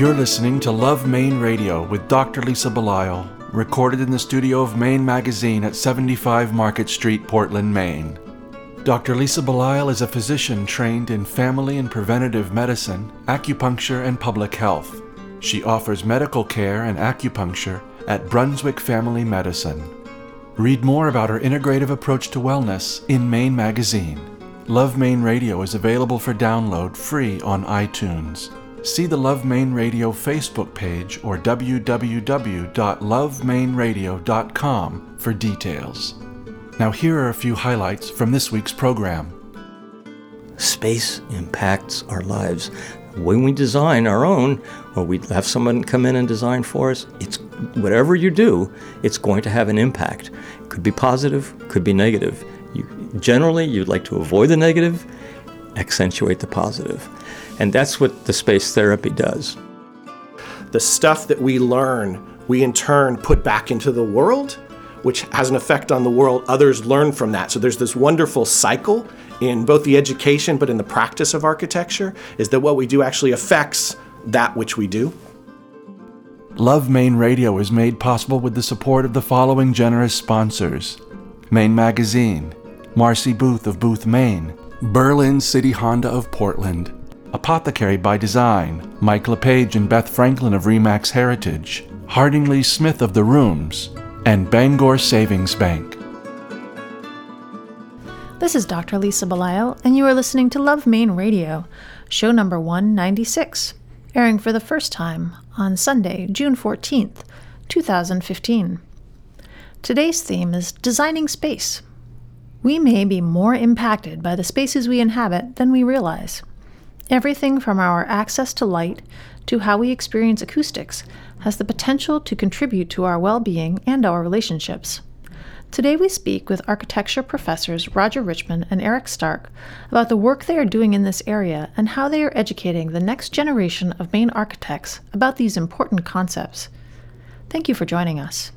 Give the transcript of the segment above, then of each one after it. You're listening to Love, Maine Radio with Dr. Lisa Belisle, recorded in the studio of Maine Magazine at 75 Market Street, Portland, Maine. Dr. Lisa Belisle is a physician trained in family and preventative medicine, acupuncture, and public health. She offers medical care and acupuncture at Brunswick Family Medicine. Read more about her integrative approach to wellness in Maine Magazine. Love, Maine Radio is available for download free on iTunes. See the Love Maine Radio Facebook page or www.lovemaineradio.com for details. Now here are a few highlights from this week's program. Space impacts our lives. When we design our own, or we have someone come in and design for us, it's whatever you do, it's going to have an impact. It could be positive, could be negative. Generally, you'd like to avoid the negative, accentuate the positive. And that's what the space therapy does. The stuff that we learn, we in turn put back into the world, which has an effect on the world. Others learn from that. So there's this wonderful cycle in both the education, but in the practice of architecture, is that what we do actually affects that which we do. Love, Maine Radio is made possible with the support of the following generous sponsors: Maine Magazine, Marcy Booth of Booth, Maine, Berlin City Honda of Portland, Apothecary by Design, Mike LePage and Beth Franklin of RE-MAX Heritage, Hardingley Smith of The Rooms, and Bangor Savings Bank. This is Dr. Lisa Belisle, and you are listening to Love, Maine Radio, show number 196, airing for the first time on Sunday, June 14th, 2015. Today's theme is Designing Space. We may be more impacted by the spaces we inhabit than we realize. Everything from our access to light to how we experience acoustics has the potential to contribute to our well-being and our relationships. Today we speak with architecture professors Roger Richmond and Eric Stark about the work they are doing in this area and how they are educating the next generation of Maine architects about these important concepts. Thank you for joining us.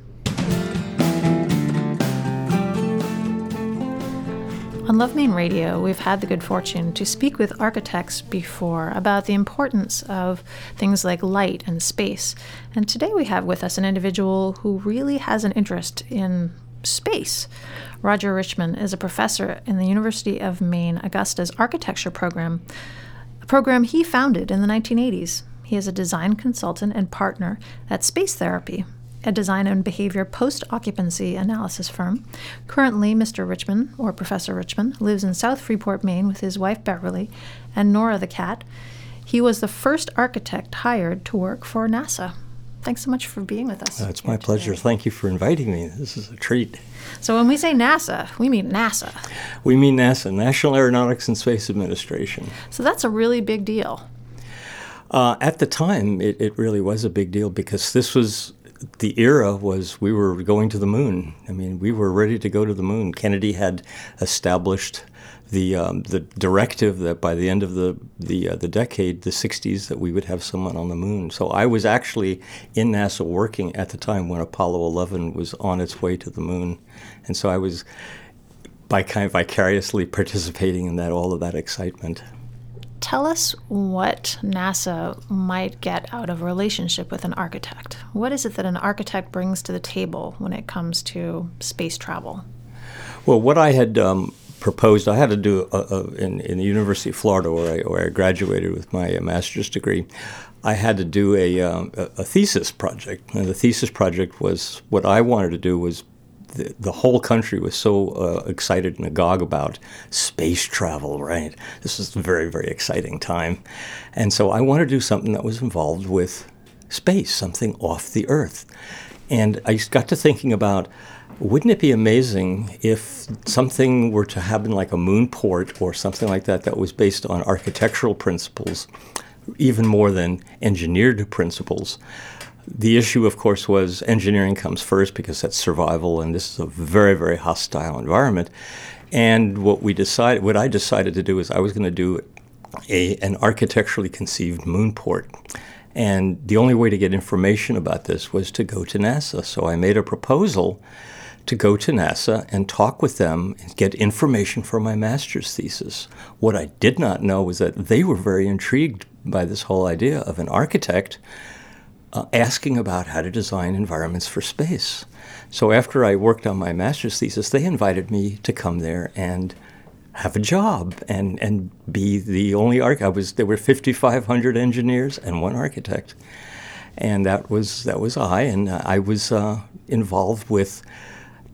On Love, Maine Radio, we've had the good fortune to speak with architects before about the importance of things like light and space. And today we have with us an individual who really has an interest in space. Roger Richmond is a professor in the University of Maine, Augusta's architecture program, a program he founded in the 1980s. He is a design consultant and partner at Space Therapy, a design and behavior post-occupancy analysis firm. Currently, Mr. Richmond, or Professor Richmond, lives in South Freeport, Maine with his wife, Beverly, and Nora the cat. He was the first architect hired to work for NASA. Thanks so much for being with us. It's my pleasure. Thank you for inviting me. This is a treat. So when we say NASA, we mean NASA. We mean NASA, National Aeronautics and Space Administration. So that's a really big deal. At the time, it really was a big deal because this was... The era was we were going to the moon. I mean, we were ready to go to the moon. Kennedy had established the directive that by the end of the decade, the 60s, that we would have someone on the moon. So I was actually in NASA working at the time when Apollo 11 was on its way to the moon. And so I was by kind of vicariously participating in that, all of that excitement. Tell us what NASA might get out of a relationship with an architect. What is it that an architect brings to the table when it comes to space travel? Well, what I had proposed, I had to do in the University of Florida, where I graduated with my master's degree, I had to do a thesis project. And the thesis project was, what I wanted to do was, the whole country was so excited and agog about space travel, right? This is a very, very exciting time. And so I wanted to do something that was involved with space, something off the Earth. And I got to thinking about, wouldn't it be amazing if something were to happen like a moon port or something like that that was based on architectural principles, even more than engineered principles? The issue, of course, was engineering comes first because that's survival, and this is a very, very hostile environment. And what I decided to do is I was going to do an architecturally conceived moon port. And the only way to get information about this was to go to NASA. So I made a proposal to go to NASA and talk with them and get information for my master's thesis. What I did not know was that they were very intrigued by this whole idea of an architect asking about how to design environments for space. So after I worked on my master's thesis, they invited me to come there and have a job and be the only architect. There were 5,500 engineers and one architect. And that was I, and I was involved with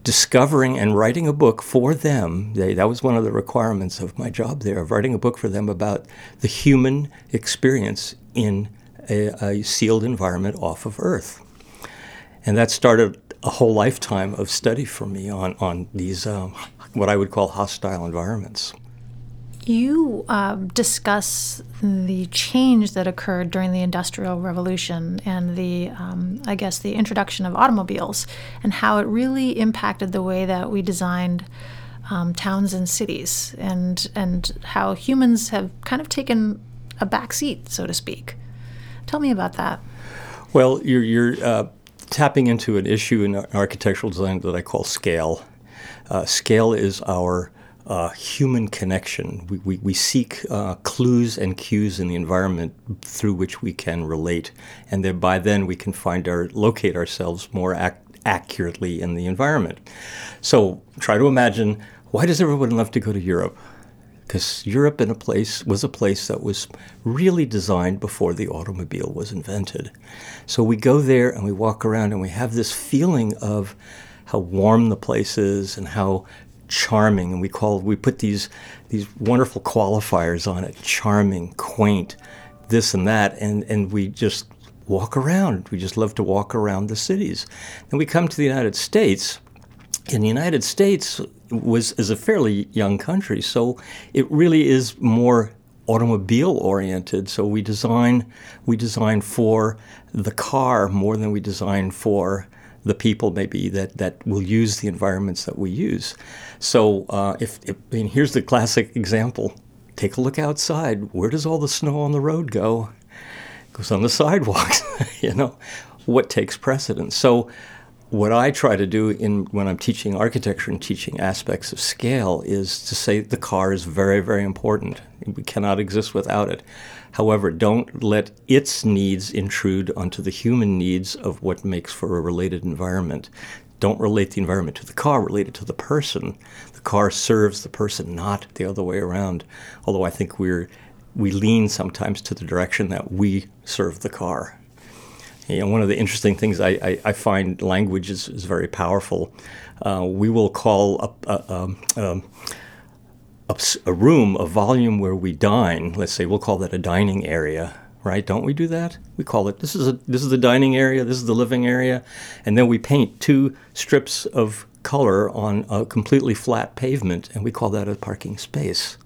discovering and writing a book for them. That was one of the requirements of my job there, of writing a book for them about the human experience in a sealed environment off of Earth. And that started a whole lifetime of study for me on these, what I would call hostile environments. You discuss the change that occurred during the Industrial Revolution and the introduction of automobiles and how it really impacted the way that we designed towns and cities and how humans have kind of taken a back seat, so to speak. Tell me about that. Well, you're tapping into an issue in architectural design that I call scale. Scale is our human connection. We seek clues and cues in the environment through which we can relate, and then by then we can locate ourselves more accurately in the environment. So try to imagine, why does everyone love to go to Europe? Because Europe was a place that was really designed before the automobile was invented. So we go there and we walk around and we have this feeling of how warm the place is and how charming, and we put these wonderful qualifiers on it: charming, quaint, this and that, and we just walk around. We just love to walk around the cities. Then we come to the United States, and the United States is a fairly young country, so it really is more automobile oriented. So we design for the car more than we design for the people maybe that will use the environments that we use. So here's the classic example. Take a look outside. Where does all the snow on the road go? It goes on the sidewalks, you know. What takes precedence? So what I try to do when I'm teaching architecture and teaching aspects of scale is to say the car is very, very important. We cannot exist without it. However, don't let its needs intrude onto the human needs of what makes for a related environment. Don't relate the environment to the car, relate it to the person. The car serves the person, not the other way around. Although I think we lean sometimes to the direction that we serve the car. You know, one of the interesting things I find language is very powerful. We will call a room, a volume where we dine, let's say, we'll call that a dining area, right? Don't we do that? We call it, this is the dining area, this is the living area, and then we paint two strips of color on a completely flat pavement, and we call that a parking space.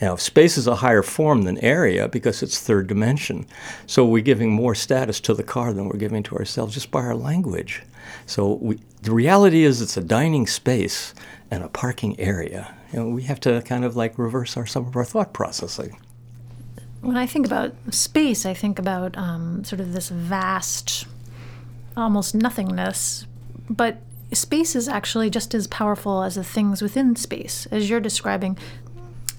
Now, space is a higher form than area because it's third dimension. So we're giving more status to the car than we're giving to ourselves just by our language. So the reality is it's a dining space and a parking area. You know, we have to kind of like reverse some of our thought processing. When I think about space, I think about sort of this vast, almost nothingness, but space is actually just as powerful as the things within space. As you're describing,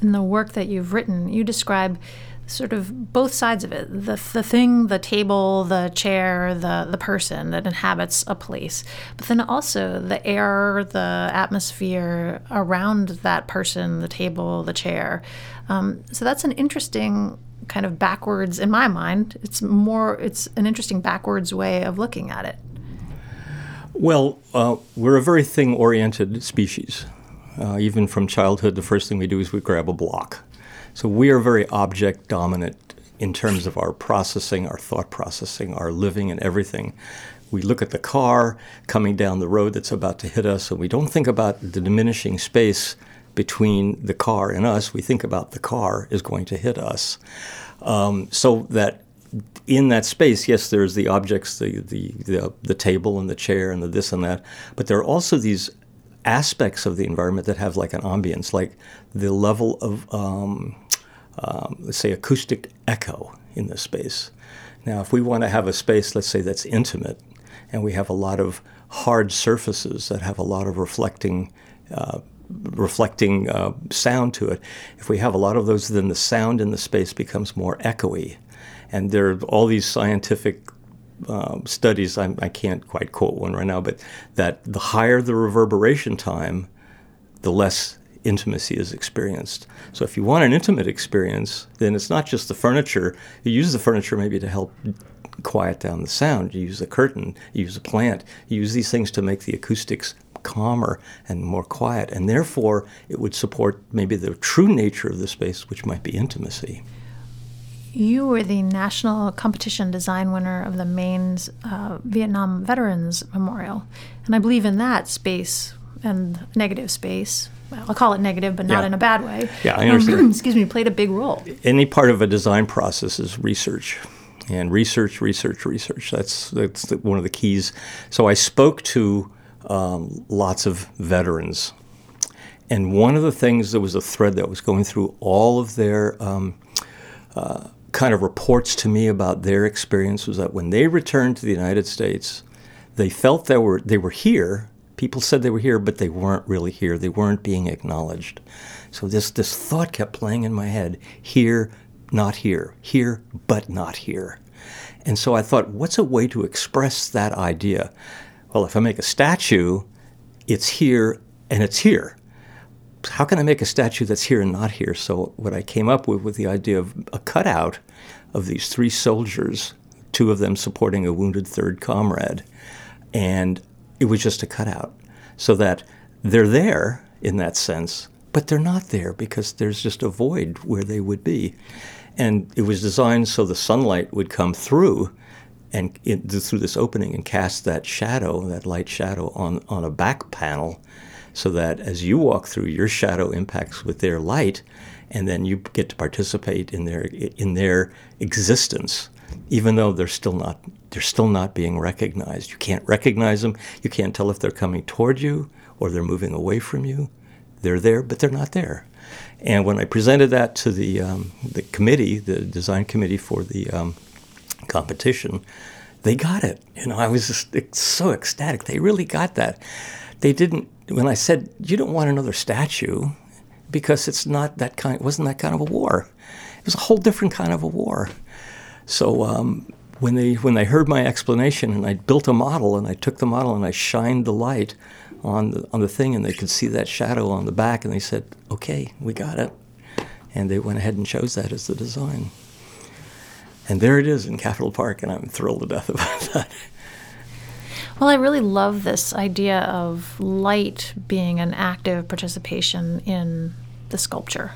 in the work that you've written, you describe sort of both sides of it, the thing, the table, the chair, the person that inhabits a place, but then also the air, the atmosphere around that person, the table, the chair. So that's an interesting kind of backwards, in my mind, it's an interesting backwards way of looking at it. Well, we're a very thing-oriented species. Even from childhood, the first thing we do is we grab a block. So we are very object-dominant in terms of our processing, our thought processing, our living and everything. We look at the car coming down the road that's about to hit us, and we don't think about the diminishing space between the car and us. We think about the car is going to hit us. So that in that space, yes, there's the objects, the table and the chair and the this and that, but there are also these aspects of the environment that have like an ambience, like the level of, let's say, acoustic echo in the space. Now, if we want to have a space, let's say, that's intimate, and we have a lot of hard surfaces that have a lot of reflecting reflecting sound to it. If we have a lot of those, then the sound in the space becomes more echoey. And there are all these scientific studies, I can't quite quote one right now, but that the higher the reverberation time, the less intimacy is experienced. So if you want an intimate experience, then it's not just the furniture. You use the furniture maybe to help quiet down the sound. You use a curtain, you use a plant, you use these things to make the acoustics calmer and more quiet, and therefore it would support maybe the true nature of the space, which might be intimacy. You were the national competition design winner of the Maine's Vietnam Veterans Memorial, and I believe in that space and negative space. Well, I'll call it negative, but not in a bad way. Yeah, I understand. Excuse me, played a big role. Any part of a design process is research, and research. That's one of the keys. So I spoke to lots of veterans, and one of the things, there was a thread that was going through all of their kind of reports to me about their experience, was that when they returned to the United States, they felt they were here. People said they were here, but they weren't really here. They weren't being acknowledged. So this thought kept playing in my head: here, not here, here, but not here. And so I thought, what's a way to express that idea? Well, if I make a statue, it's here and it's here. How can I make a statue that's here and not here? So what I came up with was the idea of a cutout of these three soldiers, two of them supporting a wounded third comrade. And it was just a cutout, so that they're there in that sense, but they're not there because there's just a void where they would be. And it was designed so the sunlight would come through and through this opening and cast that shadow, that light shadow, on a back panel, so that as you walk through, your shadow impacts with their light, and then you get to participate in their existence, even though they're still not being recognized. You can't recognize them. You can't tell if they're coming toward you or they're moving away from you. They're there, but they're not there. And when I presented that to the committee, the design committee for the competition, they got it. I was just so ecstatic. They really got that. They didn't. When I said, you don't want another statue because it's not that kind. It wasn't that kind of a war. It was a whole different kind of a war. So when they heard my explanation, and I built a model, and I took the model and I shined the light on the thing, and they could see that shadow on the back, and they said, okay, we got it. And they went ahead and chose that as the design. And there it is in Capitol Park, and I'm thrilled to death about that. Well, I really love this idea of light being an active participation in the sculpture.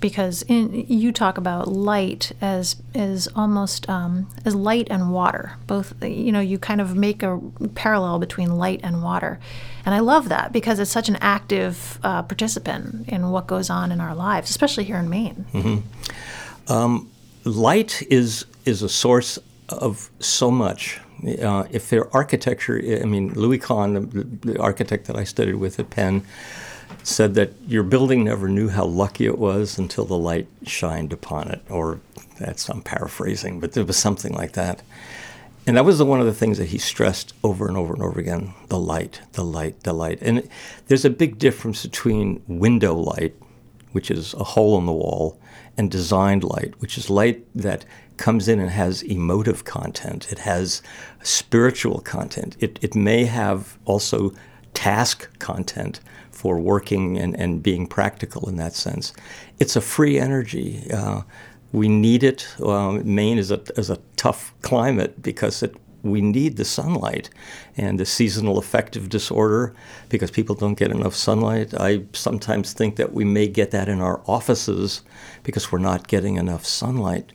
Because you talk about light as almost as light and water. Both, you kind of make a parallel between light and water. And I love that because it's such an active participant in what goes on in our lives, especially here in Maine. Mm-hmm. Light is a source of so much. If their architecture, Louis Kahn, the architect that I studied with at Penn, said that your building never knew how lucky it was until the light shined upon it, or I'm paraphrasing, but there was something like that. And that was one of the things that he stressed over and over and over again, the light, the light, the light. And there's a big difference between window light, which is a hole in the wall, and designed light, which is light that comes in and has emotive content. It has spiritual content. It may have also task content for working and being practical in that sense. It's a free energy. We need it. Maine is a tough climate because we need the sunlight, and the seasonal affective disorder, because people don't get enough sunlight. I sometimes think that we may get that in our offices because we're not getting enough sunlight.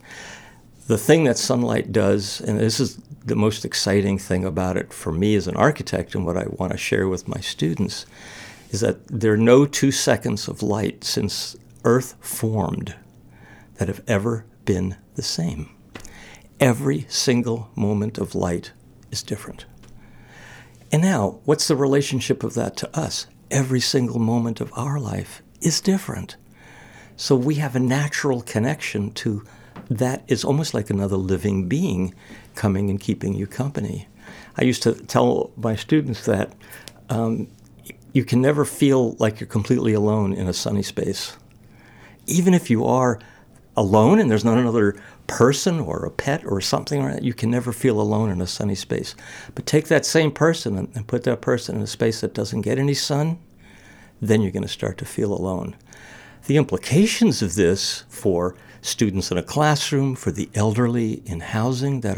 The thing that sunlight does, and this is the most exciting thing about it for me as an architect and what I want to share with my students, is that there are no 2 seconds of light since Earth formed that have ever been the same. Every single moment of light is different. And now, what's the relationship of that to us? Every single moment of our life is different. So we have a natural connection to that. Is almost like another living being coming and keeping you company. I used to tell my students that you can never feel like you're completely alone in a sunny space. Even if you are alone and there's not another person or a pet or something like that, you can never feel alone in a sunny space. But take that same person and put that person in a space that doesn't get any sun, then you're going to start to feel alone. The implications of this for students in a classroom, for the elderly in housing that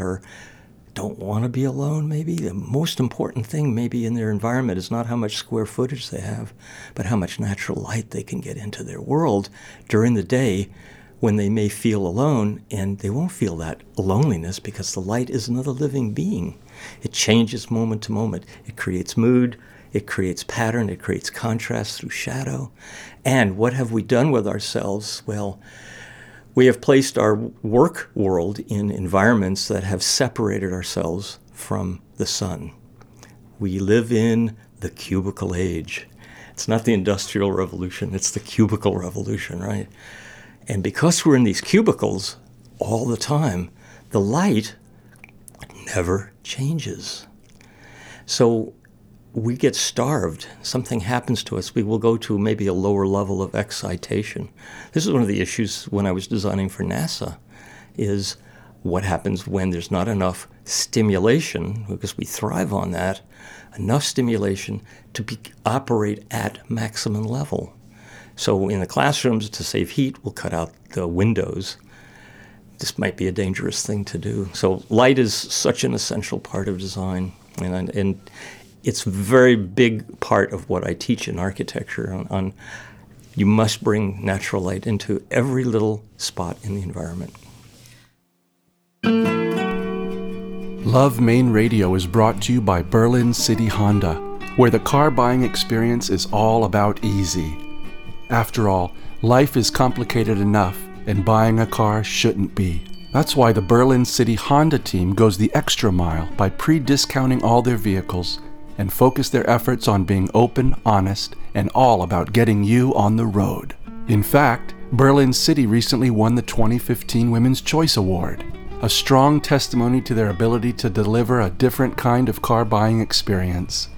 don't want to be alone maybe, the most important thing maybe in their environment is not how much square footage they have, but how much natural light they can get into their world during the day when they may feel alone, and they won't feel that loneliness because the light is another living being. It changes moment to moment. It creates mood. It creates pattern. It creates contrast through shadow. And what have we done with ourselves? Well, we have placed our work world in environments that have separated ourselves from the sun. We live in the cubicle age. It's not the Industrial Revolution, it's the cubicle revolution, right? And because we're in these cubicles all the time, the light never changes. So we get starved. Something happens to us. We will go to maybe a lower level of excitation. This is one of the issues when I was designing for NASA, is what happens when there's not enough stimulation, because we thrive on that, enough stimulation to operate at maximum level. So in the classrooms, to save heat, we'll cut out the windows. This might be a dangerous thing to do. So light is such an essential part of design, and it's a very big part of what I teach in architecture on you must bring natural light into every little spot in the environment. Love Maine Radio is brought to you by Berlin City Honda, where the car buying experience is all about easy. After all, life is complicated enough, and buying a car shouldn't be. That's why the Berlin City Honda team goes the extra mile by pre-discounting all their vehicles and focus their efforts on being open, honest, and all about getting you on the road. In fact, Berlin City recently won the 2015 Women's Choice Award, a strong testimony to their ability to deliver a different kind of car buying experience.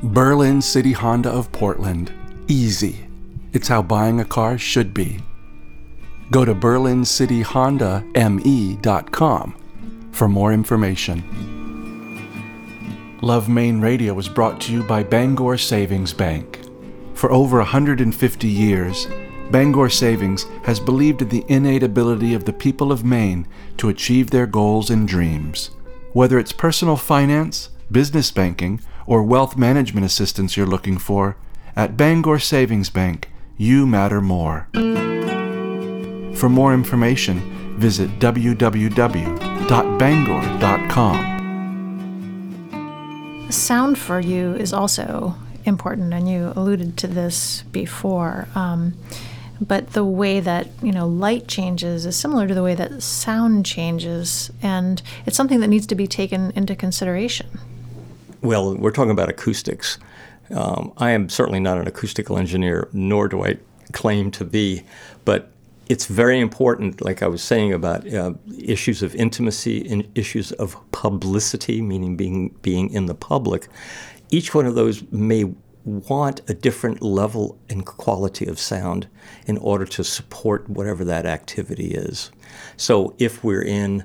Berlin City Honda of Portland. Easy. It's how buying a car should be. Go to berlincityhondame.com for more information. Love Maine Radio is brought to you by Bangor Savings Bank. For over 150 years, Bangor Savings has believed in the innate ability of the people of Maine to achieve their goals and dreams. Whether it's personal finance, business banking, or wealth management assistance you're looking for, at Bangor Savings Bank, you matter more. For more information, visit www.bangor.com. Sound for you is also important, and you alluded to this before. But the way that, light changes is similar to the way that sound changes, and it's something that needs to be taken into consideration. Well, we're talking about acoustics. I am certainly not an acoustical engineer, nor do I claim to be, but it's very important, like I was saying, about issues of intimacy and issues of publicity, meaning being in the public. Each one of those may want a different level and quality of sound in order to support whatever that activity is. So if we're in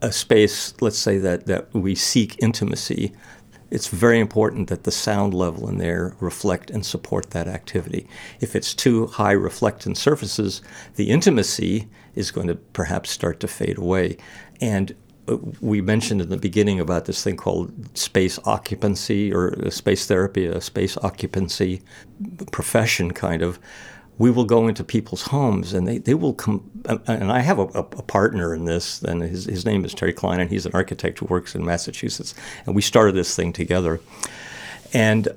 a space, let's say that we seek intimacy, it's very important that the sound level in there reflect and support that activity. If it's too high reflectance surfaces, the intimacy is going to perhaps start to fade away. And we mentioned in the beginning about this thing called space occupancy, or space therapy, a space occupancy profession kind of. We will go into people's homes, and they will come, and I have a partner in this, and his name is Terry Klein, and he's an architect who works in Massachusetts, and we started this thing together. And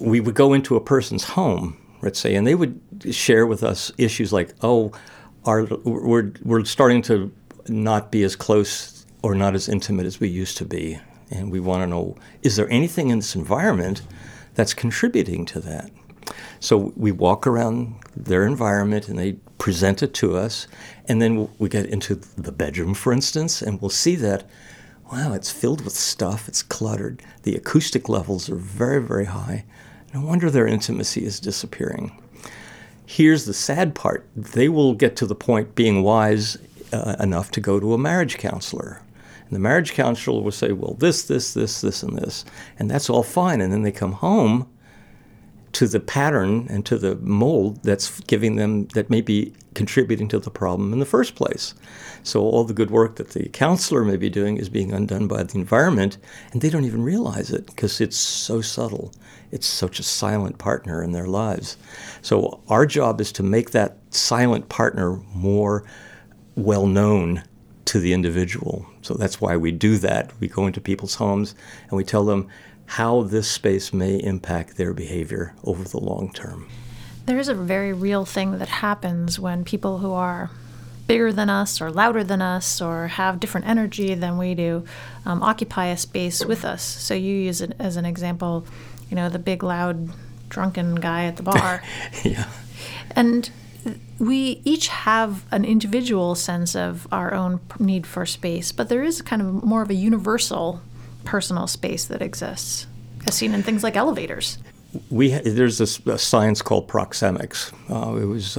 we would go into a person's home, let's say, and they would share with us issues like, we're starting to not be as close or not as intimate as we used to be, and we want to know, is there anything in this environment that's contributing to that? So we walk around their environment, and they present it to us, and then we get into the bedroom, for instance, and we'll see that, wow, it's filled with stuff, it's cluttered, the acoustic levels are very, very high, No wonder their intimacy is disappearing. Here's the sad part. They will get to the point being wise enough to go to a marriage counselor. And the marriage counselor will say, well, this, and this. And that's all fine. And then they come home to the pattern and to the mold that's giving them, that may be contributing to the problem in the first place. So all the good work that the counselor may be doing is being undone by the environment, and they don't even realize it because it's so subtle. It's such a silent partner in their lives. So our job is to make that silent partner more well-known to the individual. So that's why we do that. We go into people's homes and we tell them how this space may impact their behavior over the long term. There is a very real thing that happens when people who are bigger than us or louder than us or have different energy than we do occupy a space with us. So you use it as an example, you know, the big, loud, drunken guy at the bar. Yeah. And we each have an individual sense of our own need for space, but there is kind of more of a universal personal space that exists, as seen in things like elevators. There's a science called proxemics. It was,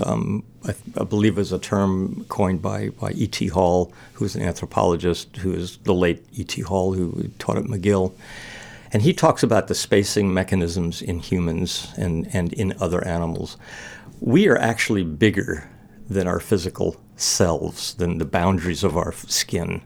I believe, it was a term coined by E.T. Hall, who's an anthropologist, who is the late E.T. Hall, who taught at McGill. And he talks about the spacing mechanisms in humans and in other animals. We are actually bigger than our physical selves, than the boundaries of our skin.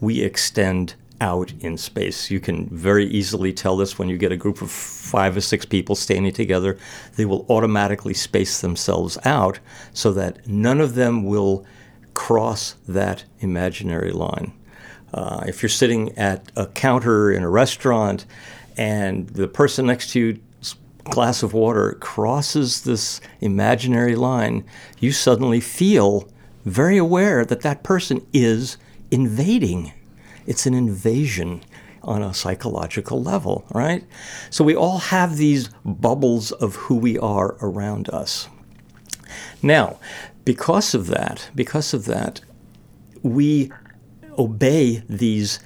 We extend out in space. You can very easily tell this when you get a group of 5 or 6 people standing together. They will automatically space themselves out so that none of them will cross that imaginary line. If you're sitting at a counter in a restaurant and the person next to you's glass of water crosses this imaginary line, you suddenly feel very aware that that person is invading. It's an invasion on a psychological level, right? So we all have these bubbles of who we are around us. Now, because of that, we obey these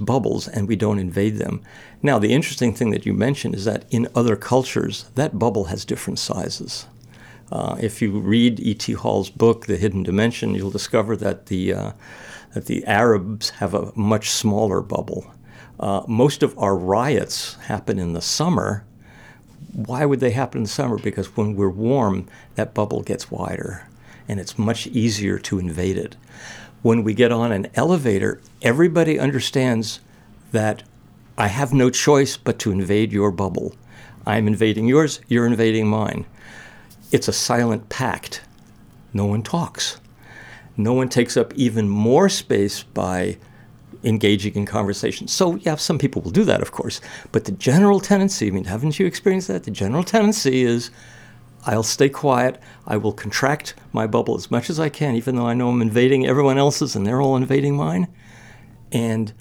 bubbles and we don't invade them. Now, the interesting thing that you mentioned is that in other cultures, that bubble has different sizes. If you read E.T. Hall's book, The Hidden Dimension, you'll discover that the Arabs have a much smaller bubble. Most of our riots happen in the summer. Why would they happen in the summer? Because when we're warm, that bubble gets wider, and it's much easier to invade it. When we get on an elevator, everybody understands that I have no choice but to invade your bubble. I'm invading yours, you're invading mine. It's a silent pact. No one talks. No one takes up even more space by engaging in conversation. So, yeah, some people will do that, of course. But the general tendency, I mean, haven't you experienced that? The general tendency is I'll stay quiet. I will contract my bubble as much as I can, even though I know I'm invading everyone else's and they're all invading mine. And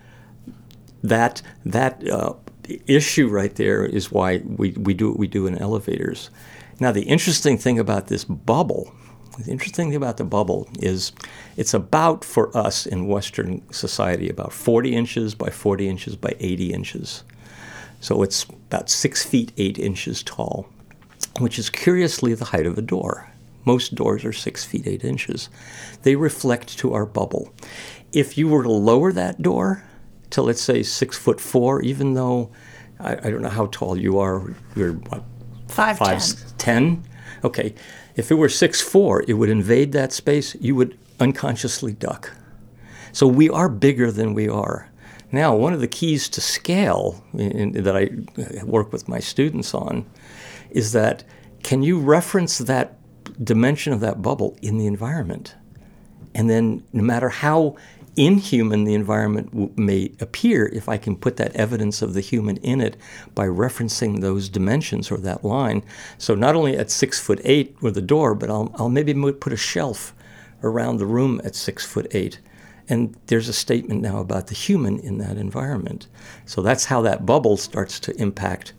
that issue right there is why we do what we do in elevators. Now, the interesting thing about the bubble is it's about, for us in Western society, about 40 inches by 40 inches by 80 inches. So it's about 6 feet 8 inches tall, which is curiously the height of a door. Most doors are 6 feet 8 inches. They reflect to our bubble. If you were to lower that door to, let's say, 6'4", even though I don't know how tall you are, you're what? 5'10". Okay. If it were 6'4", it would invade that space. You would unconsciously duck. So we are bigger than we are. Now, one of the keys to scale that I work with my students on is that, can you reference that dimension of that bubble in the environment? And then no matter how inhuman the environment may appear, if I can put that evidence of the human in it by referencing those dimensions or that line. So not only at 6'8" with a door, but I'll maybe put a shelf around the room at 6'8". And there's a statement now about the human in that environment. So that's how that bubble starts to impact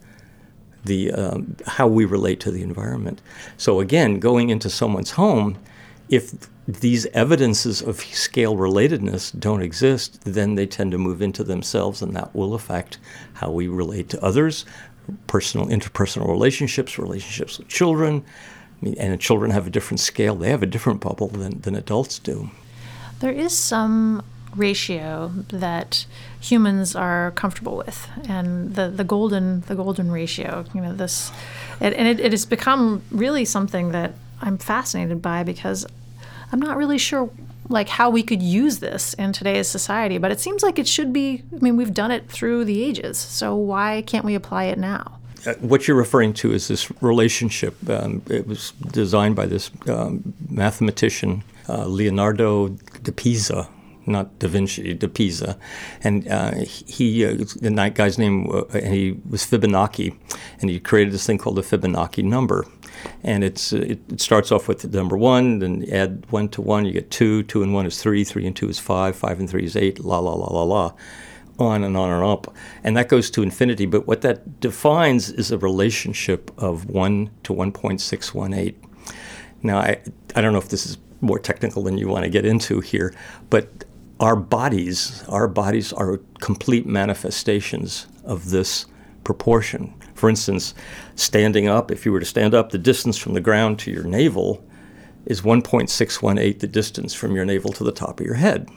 the how we relate to the environment. So again, going into someone's home, if these evidences of scale relatedness don't exist, then they tend to move into themselves, and that will affect how we relate to others, interpersonal relationships, relationships with children. I mean, and children have a different scale. They have a different bubble than adults do. There is some ratio that humans are comfortable with, and the golden ratio, you know, this, and it has become really something that I'm fascinated by, because I'm not really sure like how we could use this in today's society, but it seems like it should be. I mean, we've done it through the ages, so why can't we apply it now? What you're referring to is this relationship. It was designed by this mathematician, Leonardo da Pisa, not Da Vinci, da Pisa. And the guy's name, and he was Fibonacci, and he created this thing called the Fibonacci number. And it starts off with number 1, then add 1 to 1, you get 2, 2 and 1 is 3, 3 and 2 is 5, 5 and 3 is 8, la, la, la, la, la, on and on and up. And that goes to infinity, but what that defines is a relationship of 1 to 1.618. Now, I don't know if this is more technical than you want to get into here, but our bodies are complete manifestations of this proportion. For instance, standing up, if you were to stand up, the distance from the ground to your navel is 1.618, the distance from your navel to the top of your head.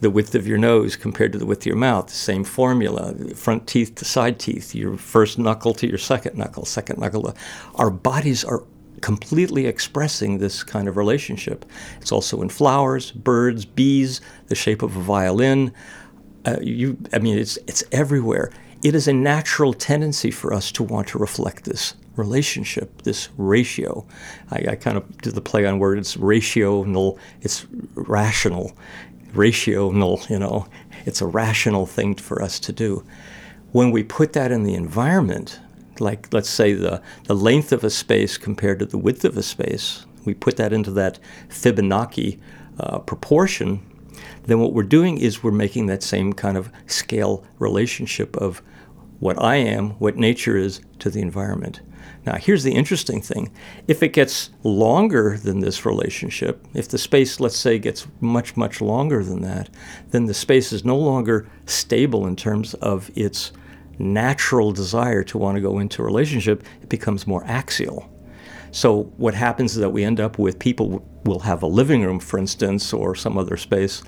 The width of your nose compared to the width of your mouth, the same formula, front teeth to side teeth, your first knuckle to your second knuckle to, our bodies are completely expressing this kind of relationship. It's also in flowers, birds, bees, the shape of a violin. It's everywhere. It is a natural tendency for us to want to reflect this relationship, this ratio. I kind of do the play on words. It's rational. It's rational. Rational, you know. It's a rational thing for us to do. When we put that in the environment, like, let's say, the length of a space compared to the width of a space, we put that into that Fibonacci proportion, then what we're doing is we're making that same kind of scale relationship of what I am, what nature is, to the environment. Now, here's the interesting thing. If it gets longer than this relationship, if the space, let's say, gets much, much longer than that, then the space is no longer stable in terms of its natural desire to want to go into a relationship. It becomes more axial. So what happens is that we end up with people will have a living room, for instance, or some other space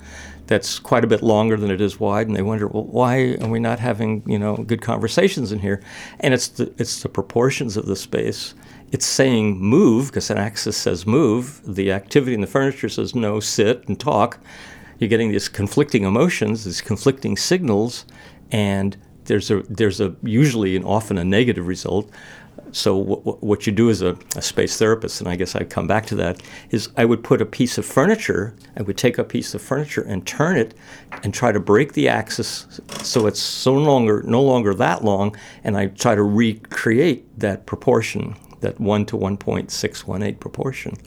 that's quite a bit longer than it is wide, and they wonder, well, why are we not having, you know, good conversations in here? And it's the proportions of the space. It's saying move, because an axis says move. The activity in the furniture says no, sit and talk. You're getting these conflicting emotions, these conflicting signals, and there's a usually and often a negative result. So what you do as a space therapist, and I guess I'd come back to that, is I would take a piece of furniture and turn it and try to break the axis so it's no longer that long, and I try to recreate that proportion, that 1 to 1.618 proportion.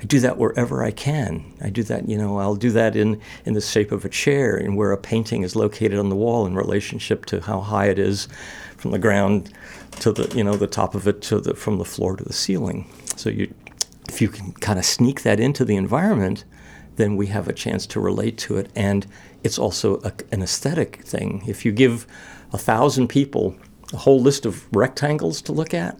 I do that wherever I can. I do that, you know, I'll do that in the shape of a chair and where a painting is located on the wall in relationship to how high it is from the ground to the, you know, the top of it, from the floor to the ceiling. So if you can kind of sneak that into the environment, then we have a chance to relate to it. And it's also an aesthetic thing. If you give 1,000 people a whole list of rectangles to look at,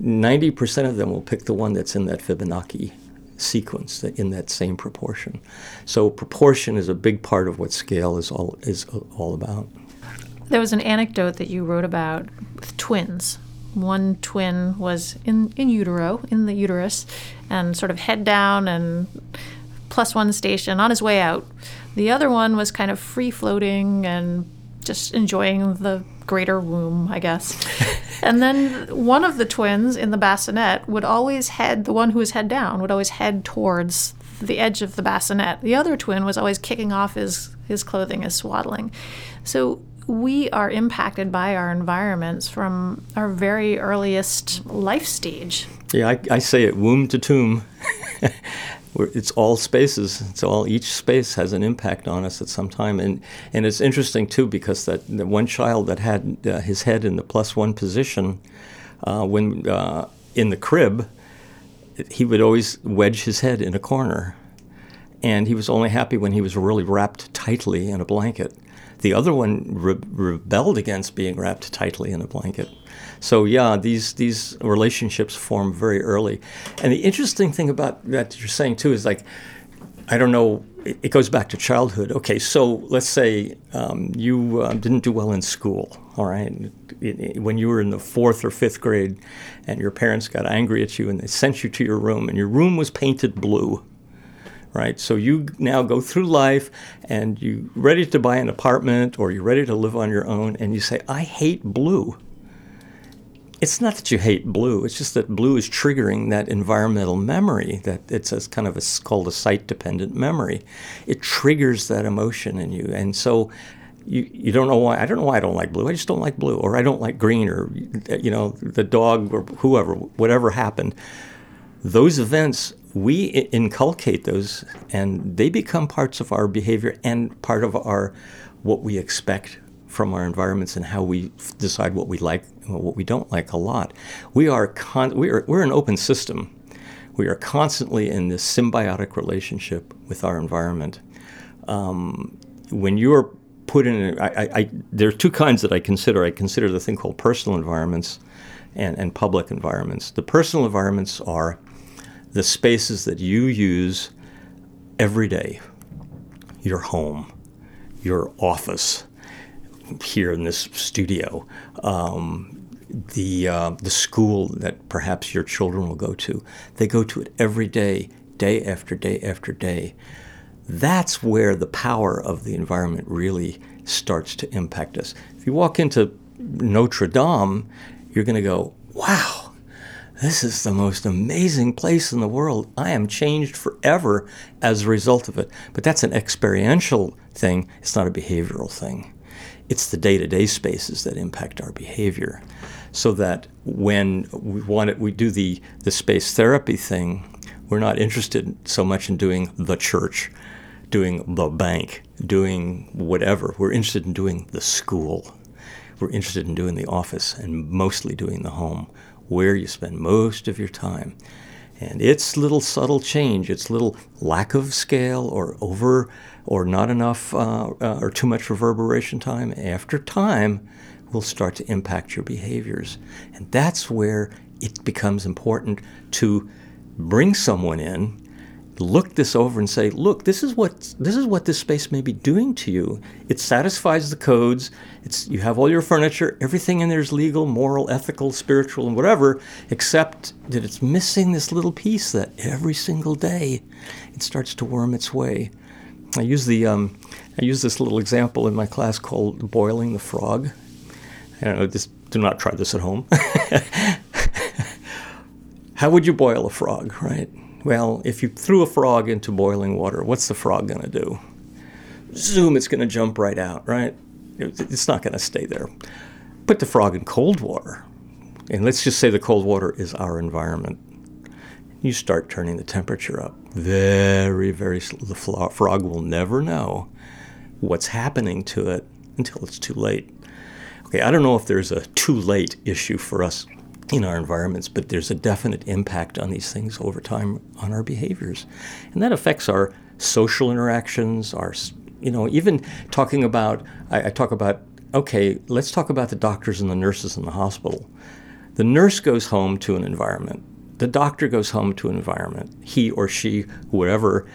90% of them will pick the one that's in that Fibonacci sequence, in that same proportion. So proportion is a big part of what scale is all about. There was an anecdote that you wrote about with twins. One twin was in utero, in the uterus, and sort of head down and plus one station on his way out. The other one was kind of free floating and just enjoying the greater womb, I guess. And then one of the twins in the bassinet would always head, the one who was head down, would always head towards the edge of the bassinet. The other twin was always kicking off his clothing, his swaddling. So we are impacted by our environments from our very earliest life stage. Yeah, I say it womb to tomb. It's all spaces. Each space has an impact on us at some time. And it's interesting, too, because the one child that had his head in the plus one position when in the crib, he would always wedge his head in a corner. and he was only happy when he was really wrapped tightly in a blanket. The other one rebelled against being wrapped tightly in a blanket. So yeah, these relationships form very early. And the interesting thing about that you're saying too is, like, I don't know, it goes back to childhood. Okay, so let's say you didn't do well in school, all right? When you were in the 4th or 5th grade and your parents got angry at you and they sent you to your room and your room was painted blue, right? So you now go through life and you're ready to buy an apartment or you're ready to live on your own and you say, I hate blue. It's not that you hate blue, it's just that blue is triggering that environmental memory, that it's called a site-dependent memory. It triggers that emotion in you. And so you don't know why. I don't know why I don't like blue. I just don't like blue, or I don't like green, or, you know, the dog or whoever, whatever happened. Those events, we inculcate those, and they become parts of our behavior and part of our what we expect from our environments and how we decide what we like and what we don't like a lot. We're an open system. We are constantly in this symbiotic relationship with our environment. When you are put in, there are two kinds that I consider. I consider the thing called personal environments and public environments. The personal environments are the spaces that you use every day, your home, your office, here in this studio, the school that perhaps your children will go to. They go to it every day, day after day after day. That's where the power of the environment really starts to impact us. If you walk into Notre Dame, you're going to go, wow, this is the most amazing place in the world. I am changed forever as a result of it. But that's an experiential thing. It's not a behavioral thing. It's the day-to-day spaces that impact our behavior, so that when we do the space therapy thing, we're not interested so much in doing the church, doing the bank, doing whatever. We're interested in doing the school. We're interested in doing the office and mostly doing the home, where you spend most of your time. And it's little subtle change, it's little lack of scale or over or not enough or too much reverberation time after time will start to impact your behaviors. And that's where it becomes important to bring someone in, look this over and say, look, this is what this space may be doing to you. It satisfies the codes. You have all your furniture, everything in there is legal, moral, ethical, spiritual, and whatever, except that it's missing this little piece that every single day it starts to worm its way. I use this little example in my class called boiling the frog. I don't know, do not try this at home. How would you boil a frog, right? Well, if you threw a frog into boiling water, what's the frog going to do? Zoom, it's going to jump right out, right? It's not going to stay there. Put the frog in cold water, and let's just say the cold water is our environment. You start turning the temperature up. Very, very slowly. The frog will never know what's happening to it until it's too late. Okay, I don't know if there's a too late issue for us in our environments, but there's a definite impact on these things over time on our behaviors. And that affects our social interactions, even talking about, let's talk about the doctors and the nurses in the hospital. The nurse goes home to an environment. The doctor goes home to an environment. He or she, whatever,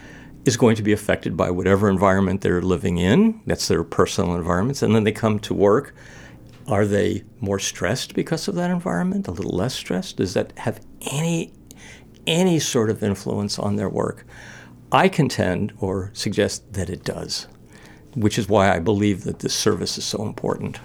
is going to be affected by whatever environment they're living in. That's their personal environments. And then they come to work. Are they more stressed because of that environment? A little less stressed? Does that have any sort of influence on their work? I contend or suggest that it does, which is why I believe that this service is so important.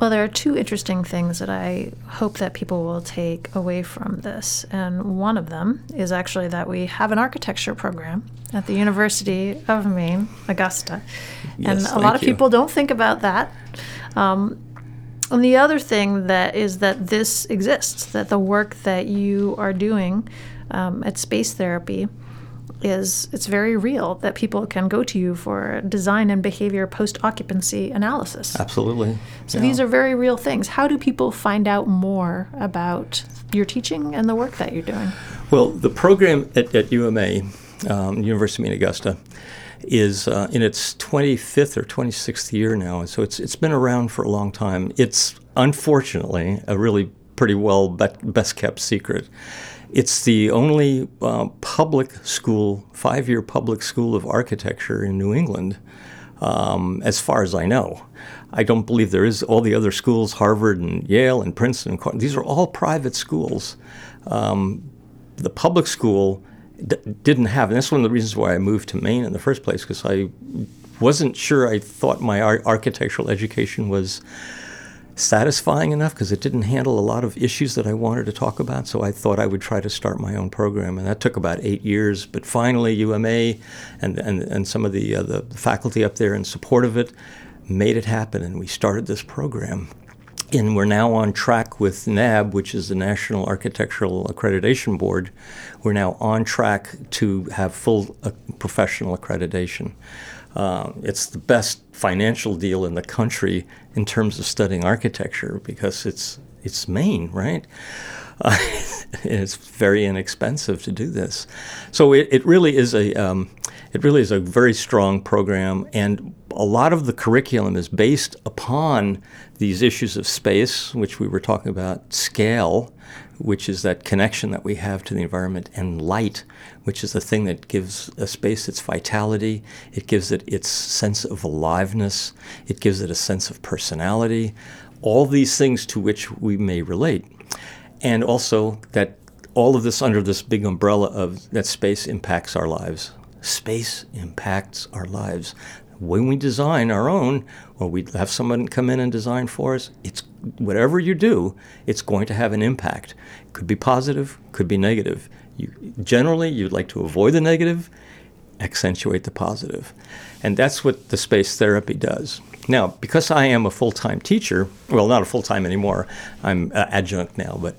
Well, there are two interesting things that I hope that people will take away from this. And one of them is actually that we have an architecture program at the University of Maine, Augusta. Yes, and a lot of people don't think about that. And the other thing that is that this exists, that the work that you are doing at Space Therapy it's very real, that people can go to you for design and behavior post-occupancy analysis. Absolutely. So yeah. These are very real things. How do people find out more about your teaching and the work that you're doing? Well, the program at UMA University of Maine, Augusta, is in its 25th or 26th year now, and so it's been around for a long time. It's unfortunately a really pretty well best-kept secret. It's the only public school, 5-year public school of architecture in New England, as far as I know. I don't believe there is. All the other schools, Harvard and Yale and Princeton, these are all private schools. The public school didn't have, and that's one of the reasons why I moved to Maine in the first place, because I wasn't sure, I thought my architectural education was satisfying enough because it didn't handle a lot of issues that I wanted to talk about, so I thought I would try to start my own program, and that took about 8 years, but finally UMA and some of the faculty up there in support of it made it happen, and we started this program. And we're now on track with NAB, which is the National Architectural Accreditation Board. We're now on track to have full professional accreditation. It's the best financial deal in the country in terms of studying architecture because it's Maine, right? It's very inexpensive to do this. So it really is a very strong program, and a lot of the curriculum is based upon these issues of space, which we were talking about, scale, which is that connection that we have to the environment, and light, which is the thing that gives a space its vitality, it gives it its sense of aliveness, it gives it a sense of personality, all these things to which we may relate. And also that all of this under this big umbrella of that space impacts our lives. Space impacts our lives. When we design our own, or we have someone come in and design for us, it's whatever you do, it's going to have an impact. It could be positive, could be negative. Generally, you'd like to avoid the negative, accentuate the positive. And that's what the space therapy does. Now, because I am a full-time teacher, well, not a full-time anymore, I'm adjunct now, but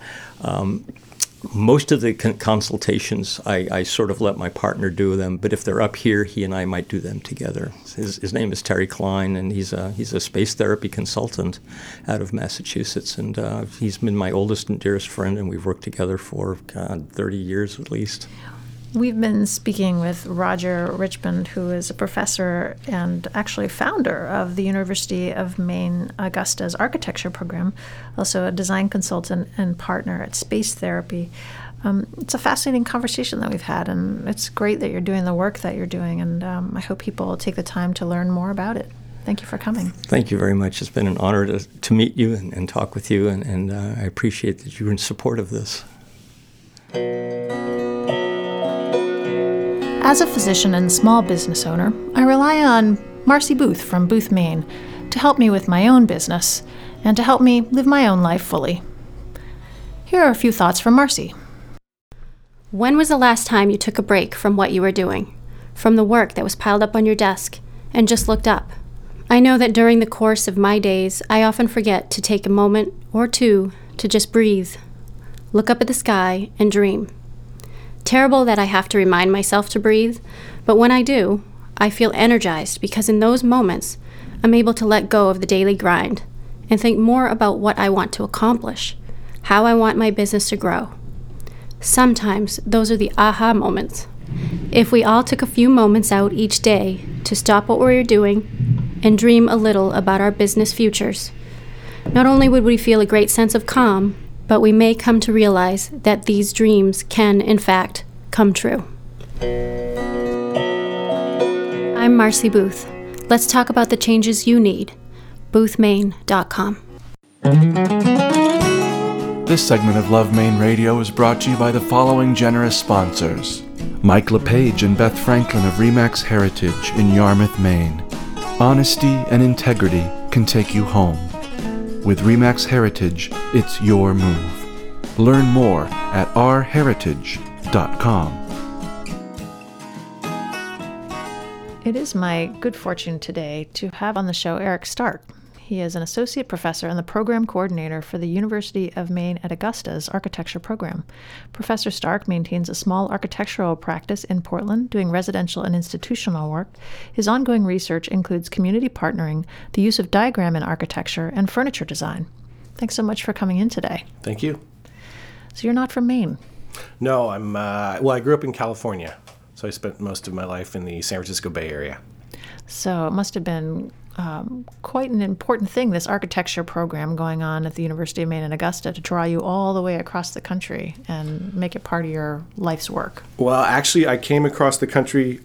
most of the consultations, I sort of let my partner do them, but if they're up here, he and I might do them together. His name is Terry Klein, and he's a space therapy consultant out of Massachusetts, and he's been my oldest and dearest friend, and we've worked together for 30 years at least. We've been speaking with Roger Richmond, who is a professor and actually founder of the University of Maine Augusta's architecture program, also a design consultant and partner at Space Therapy. It's a fascinating conversation that we've had, and it's great that you're doing the work that you're doing, and I hope people will take the time to learn more about it. Thank you for coming. Thank you very much. It's been an honor to meet you and talk with you, and I appreciate that you're in support of this. As a physician and small business owner, I rely on Marcy Booth from Booth, Maine, to help me with my own business and to help me live my own life fully. Here are a few thoughts from Marcy. When was the last time you took a break from what you were doing, from the work that was piled up on your desk, and just looked up? I know that during the course of my days, I often forget to take a moment or two to just breathe, look up at the sky, and dream. Terrible that I have to remind myself to breathe, but when I do, I feel energized because in those moments, I'm able to let go of the daily grind and think more about what I want to accomplish, how I want my business to grow. Sometimes those are the aha moments. If we all took a few moments out each day to stop what we're doing and dream a little about our business futures, not only would we feel a great sense of calm, but we may come to realize that these dreams can, in fact, come true. I'm Marcy Booth. Let's talk about the changes you need. BoothMaine.com. This segment of Love, Maine Radio is brought to you by the following generous sponsors. Mike LePage and Beth Franklin of RE-MAX Heritage in Yarmouth, Maine. Honesty and integrity can take you home. With RE-MAX Heritage, it's your move. Learn more at rheritage.com. It is my good fortune today to have on the show Eric Stark. He is an associate professor and the program coordinator for the University of Maine at Augusta's architecture program. Professor Stark maintains a small architectural practice in Portland, doing residential and institutional work. His ongoing research includes community partnering, the use of diagram in architecture, and furniture design. Thanks so much for coming in today. Thank you. So you're not from Maine? No, I grew up in California. So I spent most of my life in the San Francisco Bay Area. So it must have been quite an important thing, this architecture program going on at the University of Maine in Augusta, to draw you all the way across the country and make it part of your life's work. Well, actually, I came across the country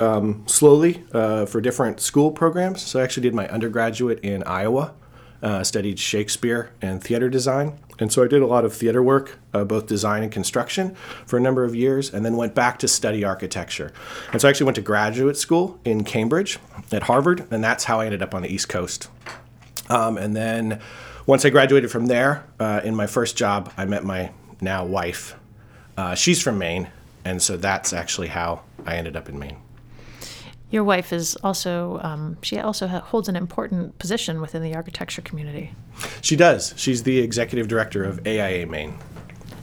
slowly for different school programs. So I actually did my undergraduate in Iowa, studied Shakespeare and theater design. And so I did a lot of theater work, both design and construction, for a number of years, and then went back to study architecture. And so I actually went to graduate school in Cambridge at Harvard, and that's how I ended up on the East Coast. And then once I graduated from there, in my first job, I met my now wife. She's from Maine, and so that's actually how I ended up in Maine. Your wife is also, she also holds an important position within the architecture community. She does. She's the executive director of AIA Maine.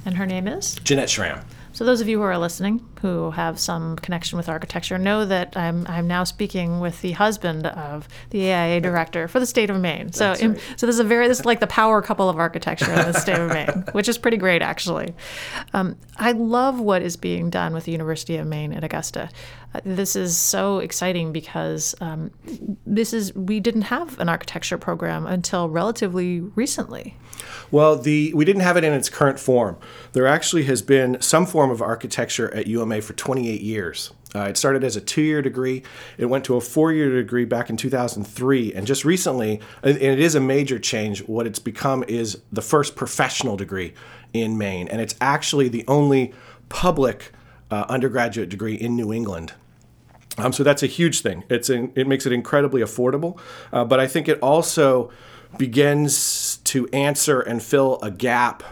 And her name is? Jeanette Schramm. So those of you who are listening who have some connection with architecture know that I'm now speaking with the husband of the AIA director for the state of Maine. So right. So this is like the power couple of architecture in the state of Maine, which is pretty great actually. I love what is being done with the University of Maine at Augusta. This is so exciting because we didn't have an architecture program until relatively recently. Well, we didn't have it in its current form. There actually has been some form of architecture at UMA for 28 years. It started as a 2-year degree. It went to a 4-year degree back in 2003. And just recently, and it is a major change, what it's become is the first professional degree in Maine. And it's actually the only public undergraduate degree in New England. So that's a huge thing. It makes it incredibly affordable. But I think it also begins to answer and fill a gap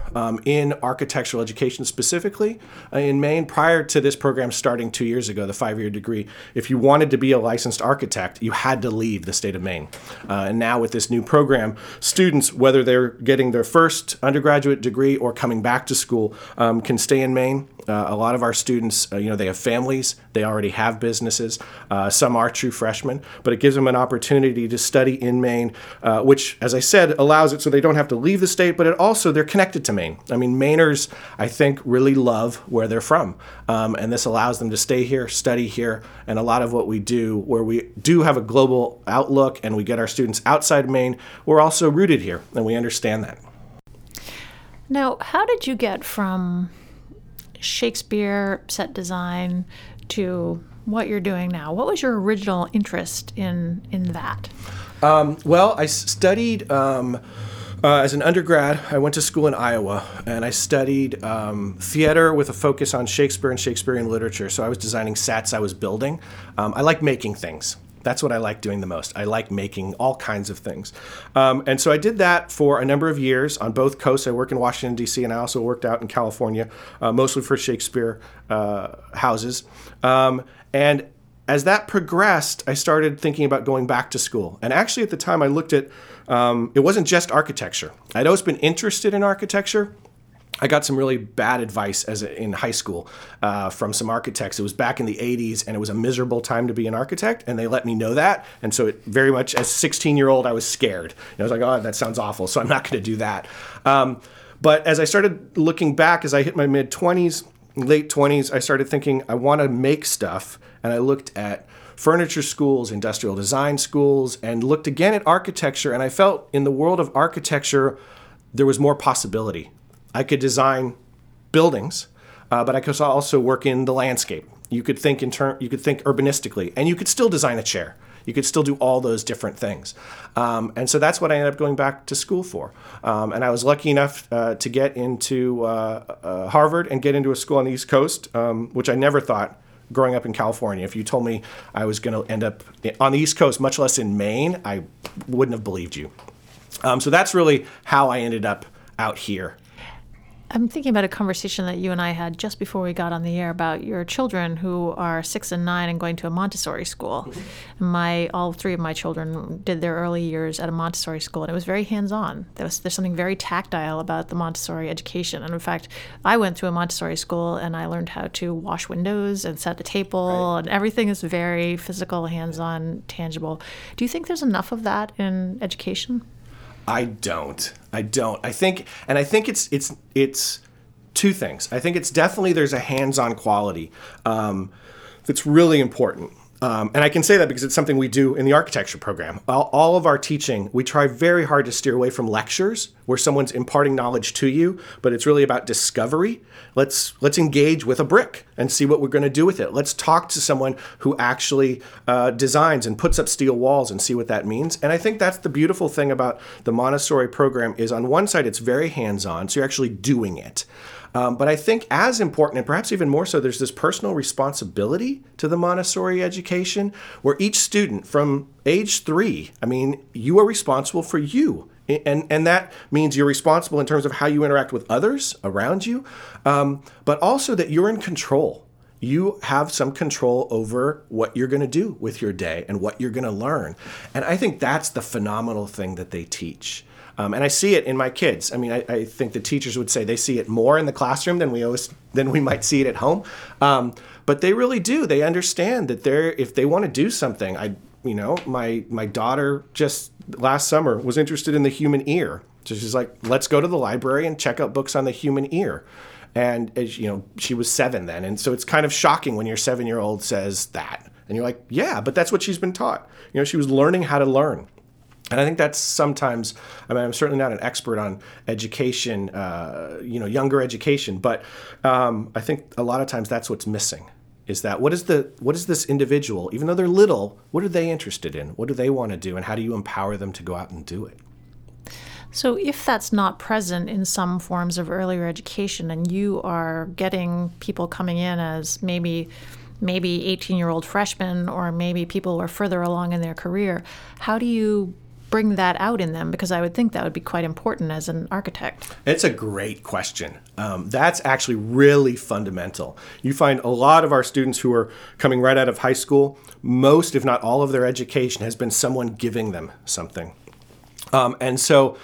in architectural education specifically. In Maine, prior to this program starting 2 years ago, the 5-year degree, if you wanted to be a licensed architect, you had to leave the state of Maine. And now with this new program, students, whether they're getting their first undergraduate degree or coming back to school, can stay in Maine. A lot of our students, they have families, they already have businesses. Some are true freshmen, but it gives them an opportunity to study in Maine, which, as I said, allows it so they don't have to leave the state, but it also, they're connected to Maine. I mean, Mainers, I think, really love where they're from. And this allows them to stay here, study here, and a lot of what we do, where we do have a global outlook and we get our students outside Maine, we're also rooted here, and we understand that. Now, how did you get from Shakespeare, set design, to what you're doing now? What was your original interest in that? Well, I studied as an undergrad. I went to school in Iowa, and I studied theater with a focus on Shakespeare and Shakespearean literature. So I was designing sets. I was building. I like making things. That's what I like doing the most. I like making all kinds of things. And so I did that for a number of years on both coasts. I work in Washington, D.C., and I also worked out in California, mostly for Shakespeare houses. And as that progressed, I started thinking about going back to school. And actually at the time I looked at, it wasn't just architecture. I'd always been interested in architecture. I got some really bad advice in high school from some architects. It was back in the 80s, and it was a miserable time to be an architect, and they let me know that. And so it very much, as a 16-year-old, I was scared. And I was like, oh, that sounds awful, so I'm not going to do that. But as I started looking back, as I hit my mid-20s, late 20s, I started thinking, I want to make stuff. And I looked at furniture schools, industrial design schools, and looked again at architecture. And I felt in the world of architecture, there was more possibility. I could design buildings, but I could also work in the landscape. You could think you could think urbanistically, and you could still design a chair. You could still do all those different things. And so that's what I ended up going back to school for. And I was lucky enough to get into Harvard and get into a school on the East Coast, which I never thought growing up in California. If you told me I was going to end up on the East Coast, much less in Maine, I wouldn't have believed you. So that's really how I ended up out here. I'm thinking about a conversation that you and I had just before we got on the air about your children who are 6 and 9 and going to a Montessori school. All three of my children did their early years at a Montessori school, and it was very hands-on. There's something very tactile about the Montessori education. And in fact, I went to a Montessori school, and I learned how to wash windows and set a table, right. And everything is very physical, hands-on, tangible. Do you think there's enough of that in education? I don't. I think it's two things. I think it's definitely there's a hands-on quality that's really important. And I can say that because it's something we do in the architecture program. All of our teaching, we try very hard to steer away from lectures where someone's imparting knowledge to you, but it's really about discovery. Let's engage with a brick and see what we're going to do with it. Let's talk to someone who actually designs and puts up steel walls and see what that means. And I think that's the beautiful thing about the Montessori program is on one side, it's very hands-on, so you're actually doing it. But I think as important, and perhaps even more so, there's this personal responsibility to the Montessori education where each student from age 3, I mean, you are responsible for you. And that means you're responsible in terms of how you interact with others around you, but also that you're in control. You have some control over what you're going to do with your day and what you're going to learn. And I think that's the phenomenal thing that they teach. And I see it in my kids. I mean, I think the teachers would say they see it more in the classroom than we might see it at home. But they really do. They understand that if they want to do something, my daughter just last summer was interested in the human ear. So she's like, let's go to the library and check out books on the human ear. And she was 7 then. And so it's kind of shocking when your 7-year-old says that. And you're like, yeah, but that's what she's been taught. She was learning how to learn. And I think that's sometimes, I mean, I'm certainly not an expert on education, younger education, but I think a lot of times that's what's missing is that what is this individual, even though they're little, what are they interested in? What do they want to do? And how do you empower them to go out and do it? So if that's not present in some forms of earlier education and you are getting people coming in as maybe 18-year-old freshmen or maybe people who are further along in their career, how do you bring that out in them? Because I would think that would be quite important as an architect. It's a great question. That's actually really fundamental. You find a lot of our students who are coming right out of high school, most, if not all of their education has been someone giving them something. And so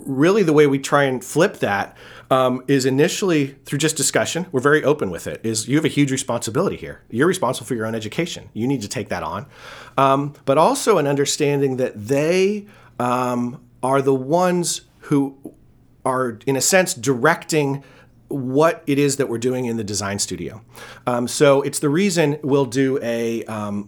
really the way we try and flip that is initially through just discussion. We're very open with it, is you have a huge responsibility here. You're responsible for your own education. You need to take that on. But also an understanding that they are the ones who are, in a sense, directing what it is that we're doing in the design studio. So it's the reason we'll do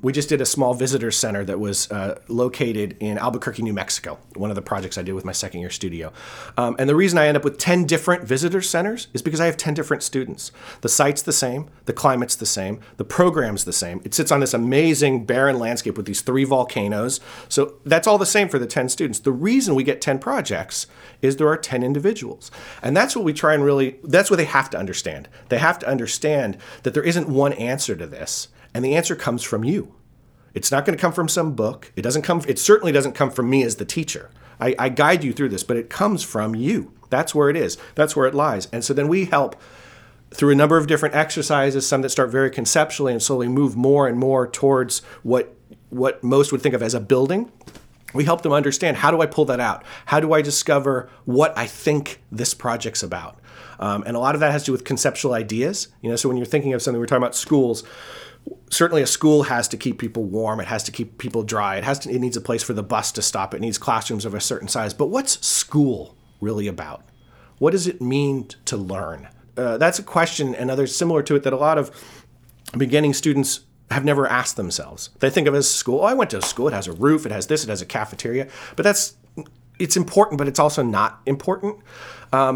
we just did a small visitor center that was located in Albuquerque, New Mexico, one of the projects I did with my 2nd year studio. And the reason I end up with 10 different visitor centers is because I have 10 different students. The site's the same, the climate's the same, the program's the same. It sits on this amazing barren landscape with these 3 volcanoes. So that's all the same for the 10 students. The reason we get 10 projects is there are 10 individuals. And that's what we try and really, that's what they have to understand. They have to understand that there isn't one answer to this, and the answer comes from you. It's not going to come from some book. It certainly doesn't come from me as the teacher. I guide you through this, but it comes from you. That's where it is. That's where it lies. And so then we help through a number of different exercises, some that start very conceptually and slowly move more and more towards what most would think of as a building. We help them understand, how do I pull that out? How do I discover what I think this project's about? And a lot of that has to do with conceptual ideas. So when you're thinking of something, we're talking about schools. Certainly a school has to keep people warm. It has to keep people dry. It needs a place for the bus to stop. It needs classrooms of a certain size. But what's school really about? What does it mean to learn? That's a question and others similar to it that a lot of beginning students have never asked themselves. They think of it as school. Oh, I went to a school. It has a roof. It has this. It has a cafeteria. But it's important, but it's also not important.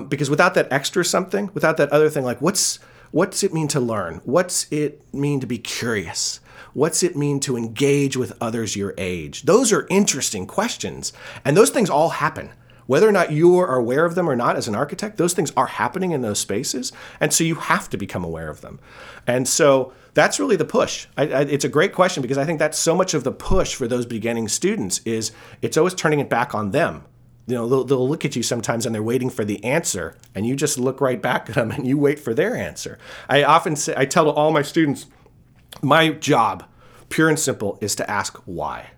Because without that extra something, without that other thing, like what's it mean to learn? What's it mean to be curious? What's it mean to engage with others your age? Those are interesting questions. And those things all happen. Whether or not you are aware of them or not as an architect, those things are happening in those spaces. And so you have to become aware of them. And so that's really the push. It's a great question because I think that's so much of the push for those beginning students is it's always turning it back on them. They'll look at you sometimes and they're waiting for the answer and you just look right back at them and you wait for their answer. I often say, I tell all my students, my job, pure and simple, is to ask why.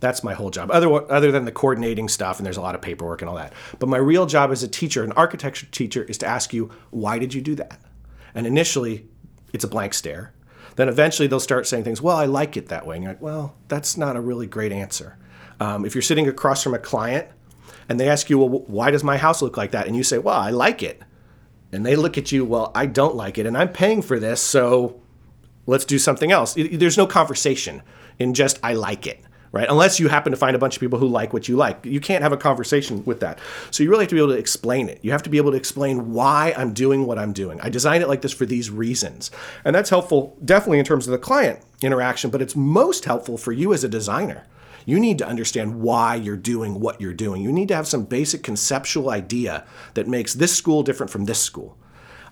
That's my whole job, other than the coordinating stuff, and there's a lot of paperwork and all that. But my real job as a teacher, an architecture teacher, is to ask you, why did you do that? And initially, it's a blank stare. Then eventually they'll start saying things, well, I like it that way. And you're like, well, that's not a really great answer. If you're sitting across from a client, and they ask you, well, why does my house look like that? And you say, well, I like it. And they look at you, well, I don't like it. And I'm paying for this, so let's do something else. There's no conversation in just, I like it, right? Unless you happen to find a bunch of people who like what you like. You can't have a conversation with that. So you really have to be able to explain it. You have to be able to explain why I'm doing what I'm doing. I designed it like this for these reasons. And that's helpful definitely in terms of the client interaction, but it's most helpful for you as a designer. You need to understand why you're doing what you're doing. You need to have some basic conceptual idea that makes this school different from this school.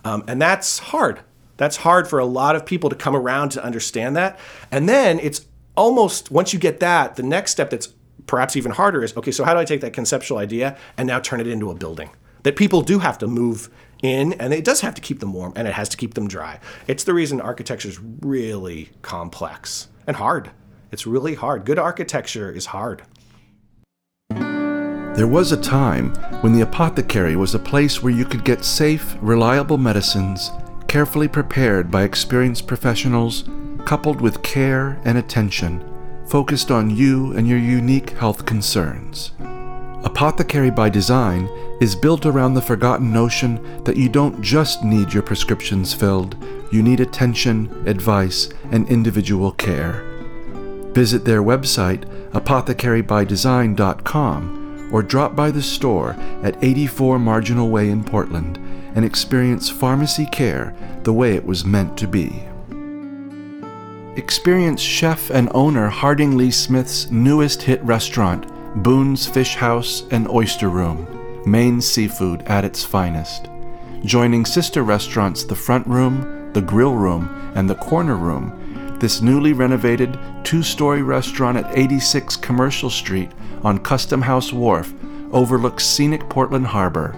And that's hard. That's hard for a lot of people to come around to understand that. And then it's almost, once you get that, the next step that's perhaps even harder is, okay, so how do I take that conceptual idea and now turn it into a building that people do have to move in, and it does have to keep them warm, and it has to keep them dry. It's the reason architecture is really complex and hard. It's really hard. Good architecture is hard. There was a time when the apothecary was a place where you could get safe, reliable medicines, carefully prepared by experienced professionals, coupled with care and attention, focused on you and your unique health concerns. Apothecary by Design is built around the forgotten notion that you don't just need your prescriptions filled, you need attention, advice, and individual care. Visit their website, apothecarybydesign.com, or drop by the store at 84 Marginal Way in Portland and experience pharmacy care the way it was meant to be. Experience chef and owner Harding Lee Smith's newest hit restaurant, Boone's Fish House and Oyster Room, Maine seafood at its finest. Joining sister restaurants The Front Room, The Grill Room, and The Corner Room, this newly renovated two-story restaurant at 86 Commercial Street on Custom House Wharf overlooks scenic Portland Harbor.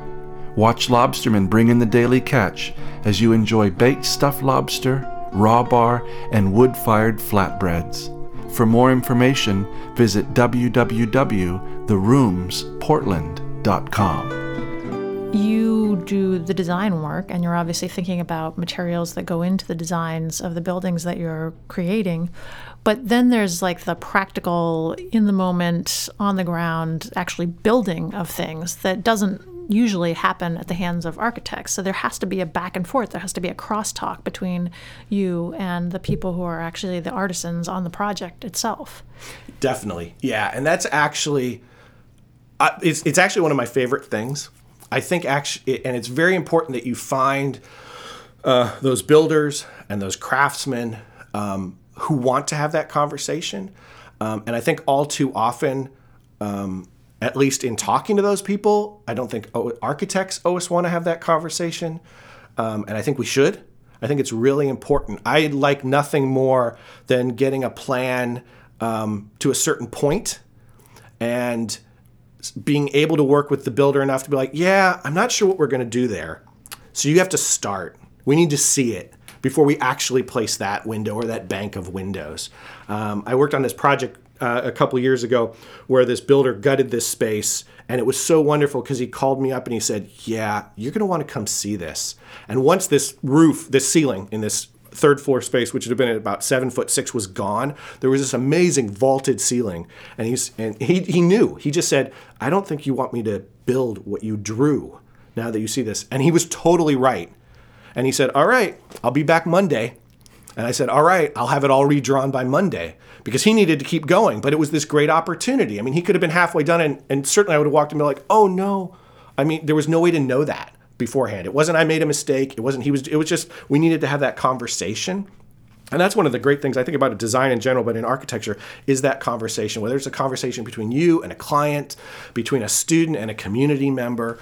Watch lobstermen bring in the daily catch as you enjoy baked stuffed lobster, raw bar, and wood-fired flatbreads. For more information, visit www.theroomsportland.com. You do the design work, and you're obviously thinking about materials that go into the designs of the buildings that you're creating. But then there's like the practical, in the moment, on the ground, actually building of things that doesn't usually happen at the hands of architects. So there has to be a back and forth. There has to be a crosstalk between you and the people who are actually the artisans on the project itself. Definitely. Yeah. And that's actually, it's actually one of my favorite things. I think actually, and it's very important that you find those builders and those craftsmen who want to have that conversation. And I think all too often, at least in talking to those people, I don't think architects always want to have that conversation. And I think we should. I think it's really important. I like nothing more than getting a plan to a certain point and being able to work with the builder enough to be like, yeah, I'm not sure what we're going to do there. So you have to start. We need to see it before we actually place that window or that bank of windows. I worked on this project a couple years ago where this builder gutted this space, and it was so wonderful because he called me up and he said, yeah, you're going to want to come see this. And once this roof, this ceiling in this third floor space, which would have been at about 7'6", was gone. There was this amazing vaulted ceiling, and he knew. He just said, I don't think you want me to build what you drew now that you see this. And he was totally right. And he said, all right, I'll be back Monday. And I said, all right, I'll have it all redrawn by Monday, because he needed to keep going. But it was this great opportunity. I mean, he could have been halfway done, and certainly I would have walked and been like, oh no. I mean, there was no way to know that beforehand. It wasn't I made a mistake. It wasn't he was. It was just we needed to have that conversation. And that's one of the great things I think about design in general, but in architecture, is that conversation, whether it's a conversation between you and a client, between a student and a community member,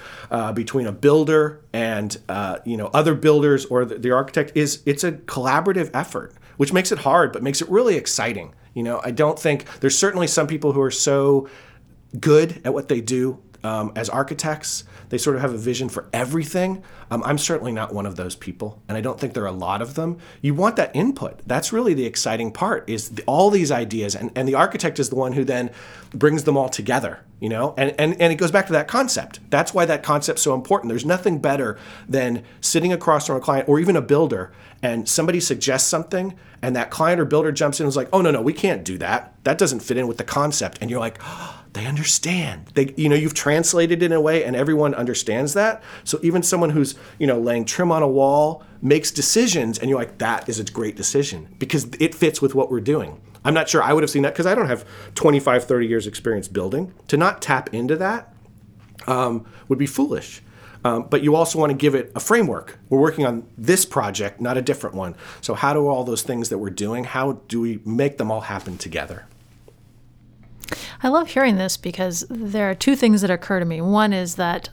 between a builder and other builders or the architect. It's a collaborative effort, which makes it hard, but makes it really exciting. I don't think there's certainly some people who are so good at what they do. As architects, they sort of have a vision for everything. I'm certainly not one of those people, and I don't think there are a lot of them. You want that input. That's really the exciting part, is all these ideas, and the architect is the one who then brings them all together, and it goes back to that concept. That's why that concept's so important. There's nothing better than sitting across from a client or even a builder, and somebody suggests something, and that client or builder jumps in and is like, oh, no, we can't do that. That doesn't fit in with the concept. And you're like, oh, they understand. They, you know, you've translated it in a way and everyone understands that. So even someone who's, you know, laying trim on a wall makes decisions and you're like, that is a great decision because it fits with what we're doing. I'm not sure I would have seen that because I don't have 25, 30 years experience building. To not tap into that would be foolish. But you also want to give it a framework. We're working on this project, not a different one. So how do all those things that we're doing, how do we make them all happen together? I love hearing this because there are two things that occur to me. One is that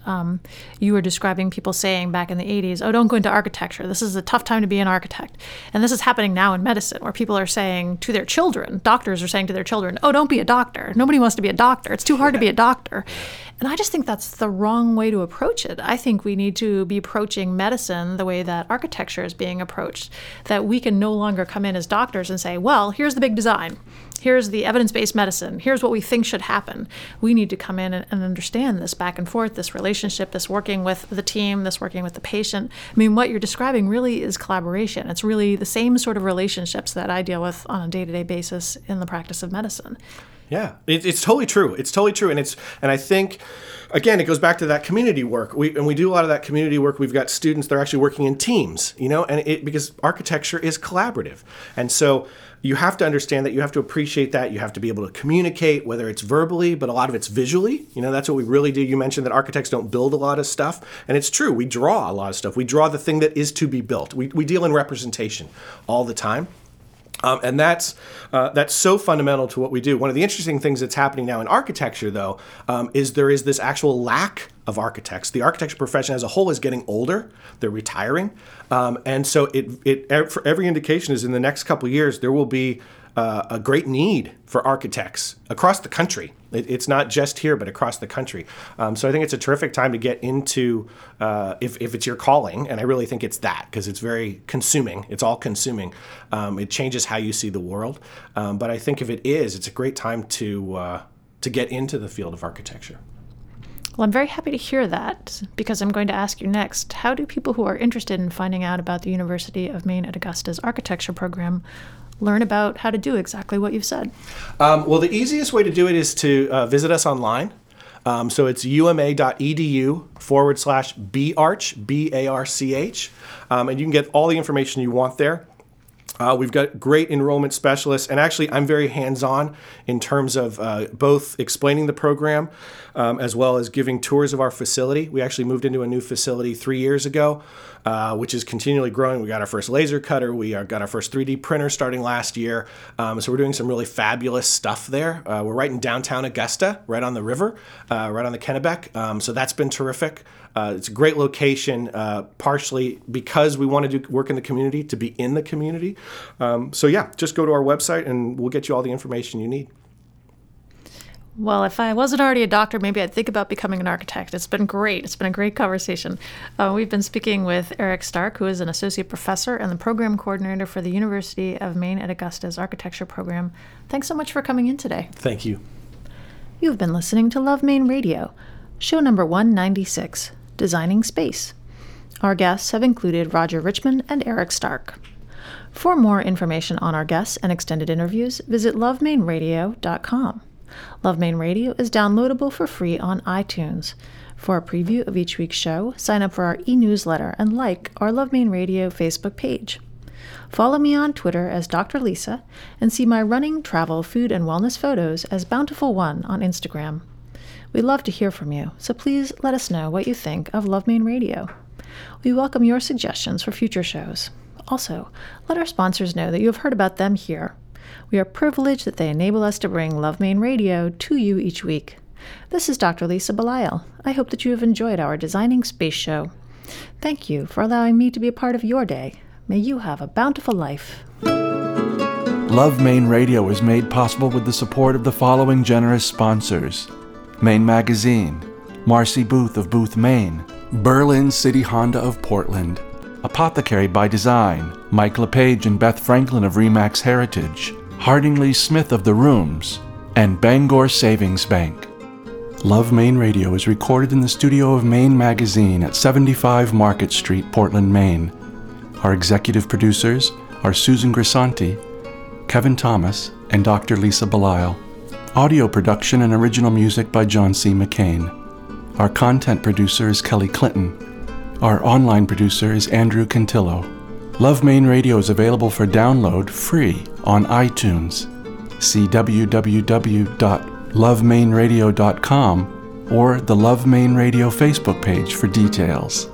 you were describing people saying back in the 80s, oh, don't go into architecture. This is a tough time to be an architect. And this is happening now in medicine where people are saying to their children, doctors are saying to their children, oh, don't be a doctor. Nobody wants to be a doctor. It's too hard to be a doctor. And I just think that's the wrong way to approach it. I think we need to be approaching medicine the way that architecture is being approached, that we can no longer come in as doctors and say, well, here's the big design. Here's the evidence-based medicine. Here's what we think should happen. We need to come in and understand this back and forth, this relationship, this working with the team, this working with the patient. I mean, what you're describing really is collaboration. It's really the same sort of relationships that I deal with on a day-to-day basis in the practice of medicine. Yeah, it's totally true. It's totally true. And I think, again, it goes back to that community work. We do a lot of that community work. We've got students that are actually working in teams, you know, and it because architecture is collaborative. And so you have to understand that. You have to appreciate that. You have to be able to communicate, whether it's verbally, but a lot of it's visually. You know, that's what we really do. You mentioned that architects don't build a lot of stuff. And it's true. We draw a lot of stuff. We draw the thing that is to be built. We deal in representation all the time. And that's so fundamental to what we do. One of the interesting things that's happening now in architecture, though, is there is this actual lack of architects. The architecture profession as a whole is getting older. They're retiring. And so for every indication is in the next couple of years, there will be a great need for architects across the country. It's not just here, but across the country. So I think it's a terrific time to get into, if it's your calling, and I really think it's that, because it's very consuming. It's all consuming. It changes how you see the world. But I think if it is, it's a great time to get into the field of architecture. Well, I'm very happy to hear that, because I'm going to ask you next, how do people who are interested in finding out about the University of Maine at Augusta's architecture program learn about how to do exactly what you've said? Well, the easiest way to do it is to visit us online. So it's uma.edu/barch, BARCH. And you can get all the information you want there. We've got great enrollment specialists, and actually I'm very hands-on in terms of both explaining the program as well as giving tours of our facility. We actually moved into a new facility 3 years ago, which is continually growing. We got our first laser cutter. We got our first 3D printer starting last year. So we're doing some really fabulous stuff there. We're right in downtown Augusta, right on the river, right on the Kennebec. So that's been terrific. It's a great location, partially because we want to do work in the community, to be in the community. So yeah, just go to our website and we'll get you all the information you need. Well, if I wasn't already a doctor, maybe I'd think about becoming an architect. It's been great. It's been a great conversation. We've been speaking with Eric Stark, who is an associate professor and the program coordinator for the University of Maine at Augusta's architecture program. Thanks so much for coming in today. Thank you. You've been listening to Love Maine Radio, show number 196. Designing Space. Our guests have included Roger Richmond and Eric Stark. For more information on our guests and extended interviews, visit lovemainradio.com. Love Maine Radio is downloadable for free on iTunes. For a preview of each week's show, sign up for our e-newsletter and like our Love Maine Radio Facebook page. Follow me on Twitter as Dr. Lisa and see my running, travel, food, and wellness photos as Bountiful One on Instagram. We love to hear from you, so please let us know what you think of Love Maine Radio. We welcome your suggestions for future shows. Also, let our sponsors know that you have heard about them here. We are privileged that they enable us to bring Love Maine Radio to you each week. This is Dr. Lisa Belisle. I hope that you have enjoyed our Designing Space show. Thank you for allowing me to be a part of your day. May you have a bountiful life. Love Maine Radio is made possible with the support of the following generous sponsors: Maine Magazine, Marcy Booth of Booth, Maine, Berlin City Honda of Portland, Apothecary by Design, Mike LePage and Beth Franklin of RE-MAX Heritage, Hardingley Smith of The Rooms, and Bangor Savings Bank. Love Maine Radio is recorded in the studio of Maine Magazine at 75 Market Street, Portland, Maine. Our executive producers are Susan Grisanti, Kevin Thomas, and Dr. Lisa Belisle. Audio production and original music by John C. McCain. Our content producer is Kelly Clinton. Our online producer is Andrew Cantillo. Love, Maine Radio is available for download free on iTunes. See www.lovemaineradio.com or the Love Maine Radio Facebook page for details.